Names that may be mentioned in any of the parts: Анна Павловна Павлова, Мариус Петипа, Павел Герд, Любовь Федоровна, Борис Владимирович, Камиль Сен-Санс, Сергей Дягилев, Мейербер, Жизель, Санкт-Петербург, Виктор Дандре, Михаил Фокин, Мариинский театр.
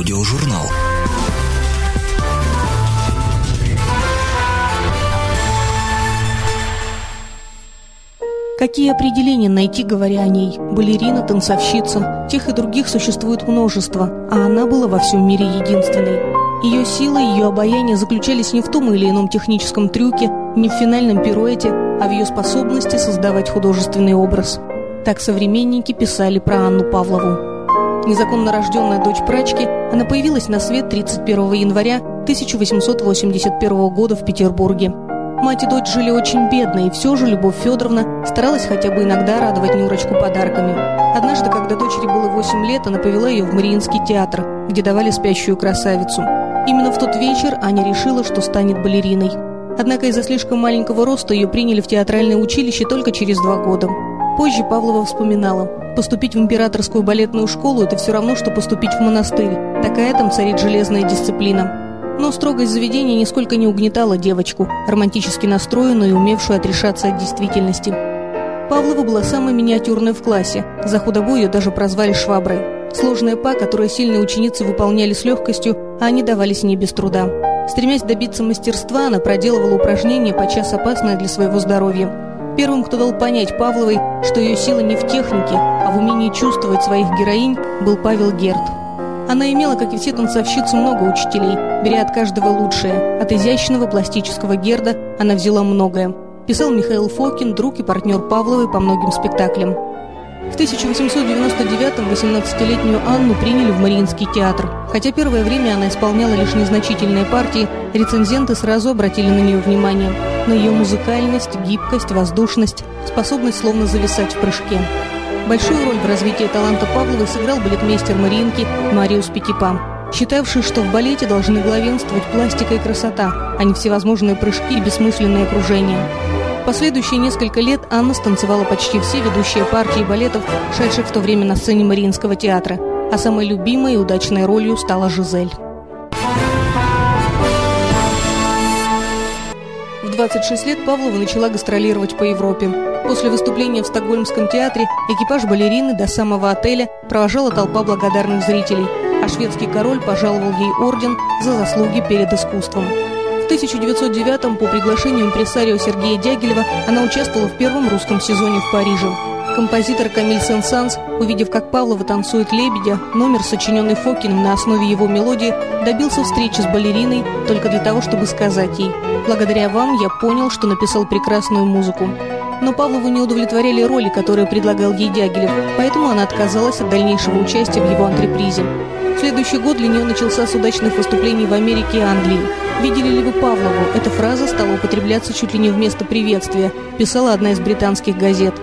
Аудиожурнал. Какие определения найти, говоря о ней? Балерина, танцовщица. Тех и других существует множество, а она была во всем мире единственной. Ее сила, ее обаяние заключались не в том или ином техническом трюке, не в финальном пируэте, а в ее способности создавать художественный образ. Так современники писали про Анну Павлову. Незаконно рожденная дочь прачки, она появилась на свет 31 января 1881 года в Петербурге. Мать и дочь жили очень бедно, и все же Любовь Федоровна старалась хотя бы иногда радовать Нюрочку подарками. Однажды, когда дочери было 8 лет, она повела ее в Мариинский театр, где давали «Спящую красавицу». Именно в тот вечер Аня решила, что станет балериной. Однако из-за слишком маленького роста ее приняли в театральное училище только через 2 года. Позже Павлова вспоминала: «Поступить в императорскую балетную школу – это все равно, что поступить в монастырь. Такая там царит железная дисциплина». Но строгость заведения нисколько не угнетала девочку, романтически настроенную и умевшую отрешаться от действительности. Павлова была самой миниатюрной в классе, за худобу ее даже прозвали «шваброй». Сложная па, которую сильные ученицы выполняли с легкостью, а они давались не без труда. Стремясь добиться мастерства, она проделывала упражнения, подчас опасные для своего здоровья. Первым, кто дал понять Павловой, что ее сила не в технике, а в умении чувствовать своих героинь, был Павел Герд. Она имела, как и все танцовщицы, много учителей, беря от каждого лучшее. От изящного пластического Герда она взяла многое. Писал Михаил Фокин, друг и партнер Павловой по многим спектаклям. В 1899-м 18-летнюю Анну приняли в Мариинский театр. Хотя первое время она исполняла лишь незначительные партии, рецензенты сразу обратили на нее внимание. На ее музыкальность, гибкость, воздушность, способность словно зависать в прыжке. Большую роль в развитии таланта Павловой сыграл балетмейстер Мариинки Мариус Петипа, считавший, что в балете должны главенствовать пластика и красота, а не всевозможные прыжки и бессмысленные кружения. Последующие несколько лет Анна станцевала почти все ведущие партии балетов, шедших в то время на сцене Мариинского театра, а самой любимой и удачной ролью стала Жизель. В 26 лет Павлова начала гастролировать по Европе. После выступления в Стокгольмском театре экипаж балерины до самого отеля провожала толпа благодарных зрителей, а шведский король пожаловал ей орден за заслуги перед искусством. В 1909-м по приглашению импресарио Сергея Дягилева она участвовала в первом русском сезоне в Париже. Композитор Камиль Сен-Санс, увидев, как Павлова танцует «Лебедя», номер, сочиненный Фокиным на основе его мелодии, добился встречи с балериной только для того, чтобы сказать ей: «Благодаря вам я понял, что написал прекрасную музыку». Но Павлову не удовлетворяли роли, которые предлагал ей Дягилев, поэтому она отказалась от дальнейшего участия в его антрепризе. Следующий год для нее начался с удачных выступлений в Америке и Англии. «Видели ли вы Павлову?» – эта фраза стала употребляться чуть ли не вместо приветствия, писала одна из британских газет.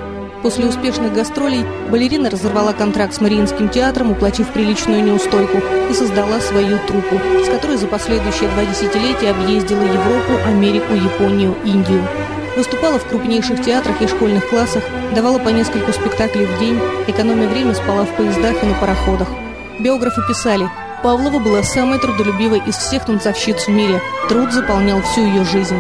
После успешных гастролей балерина разорвала контракт с Мариинским театром, уплатив приличную неустойку, и создала свою труппу, с которой за последующие 2 десятилетия объездила Европу, Америку, Японию, Индию. Выступала в крупнейших театрах и школьных классах, давала по нескольку спектаклей в день, экономя время спала в поездах и на пароходах. Биографы писали: «Павлова была самой трудолюбивой из всех танцовщиц в мире, труд заполнял всю ее жизнь».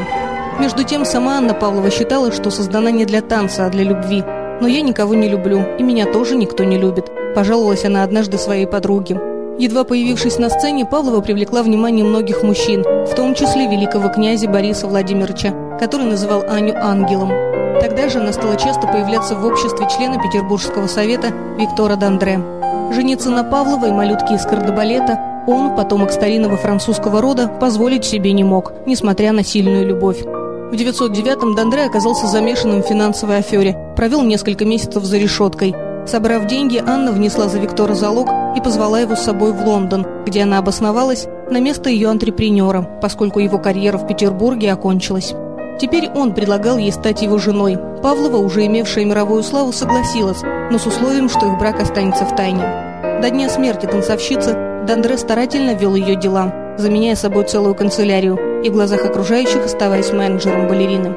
Между тем, сама Анна Павлова считала, что создана не для танца, а для любви. «Но я никого не люблю, и меня тоже никто не любит», – пожаловалась она однажды своей подруге. Едва появившись на сцене, Павлова привлекла внимание многих мужчин, в том числе великого князя Бориса Владимировича, который называл Аню ангелом. Тогда же она стала часто появляться в обществе члена Петербургского совета Виктора Дандре. Жениться на Павловой, малютке из кардебалета, он, потомок старинного французского рода, позволить себе не мог, несмотря на сильную любовь. В 1909-м Дандре оказался замешанным в финансовой афере, провел несколько месяцев за решеткой. Собрав деньги, Анна внесла за Виктора залог и позвала его с собой в Лондон, где она обосновалась на место ее антрепренера, поскольку его карьера в Петербурге окончилась. Теперь он предлагал ей стать его женой. Павлова, уже имевшая мировую славу, согласилась, но с условием, что их брак останется в тайне. До дня смерти танцовщицы Дандре старательно вел ее дела, заменяя собой целую канцелярию и в глазах окружающих оставаясь менеджером балерины.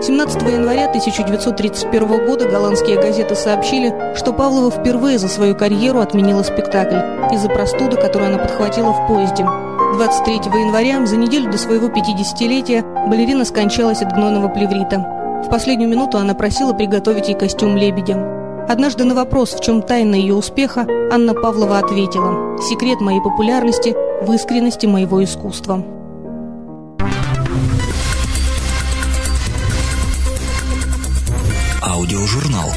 17 января 1931 года голландские газеты сообщили, что Павлова впервые за свою карьеру отменила спектакль из-за простуды, которую она подхватила в поезде. 23 января, за неделю до своего 50-летия, балерина скончалась от гнойного плеврита. В последнюю минуту она просила приготовить ей костюм «Лебедя». Однажды на вопрос, в чем тайна ее успеха, Анна Павлова ответила: «Секрет моей популярности в искренности моего искусства». Аудиожурнал.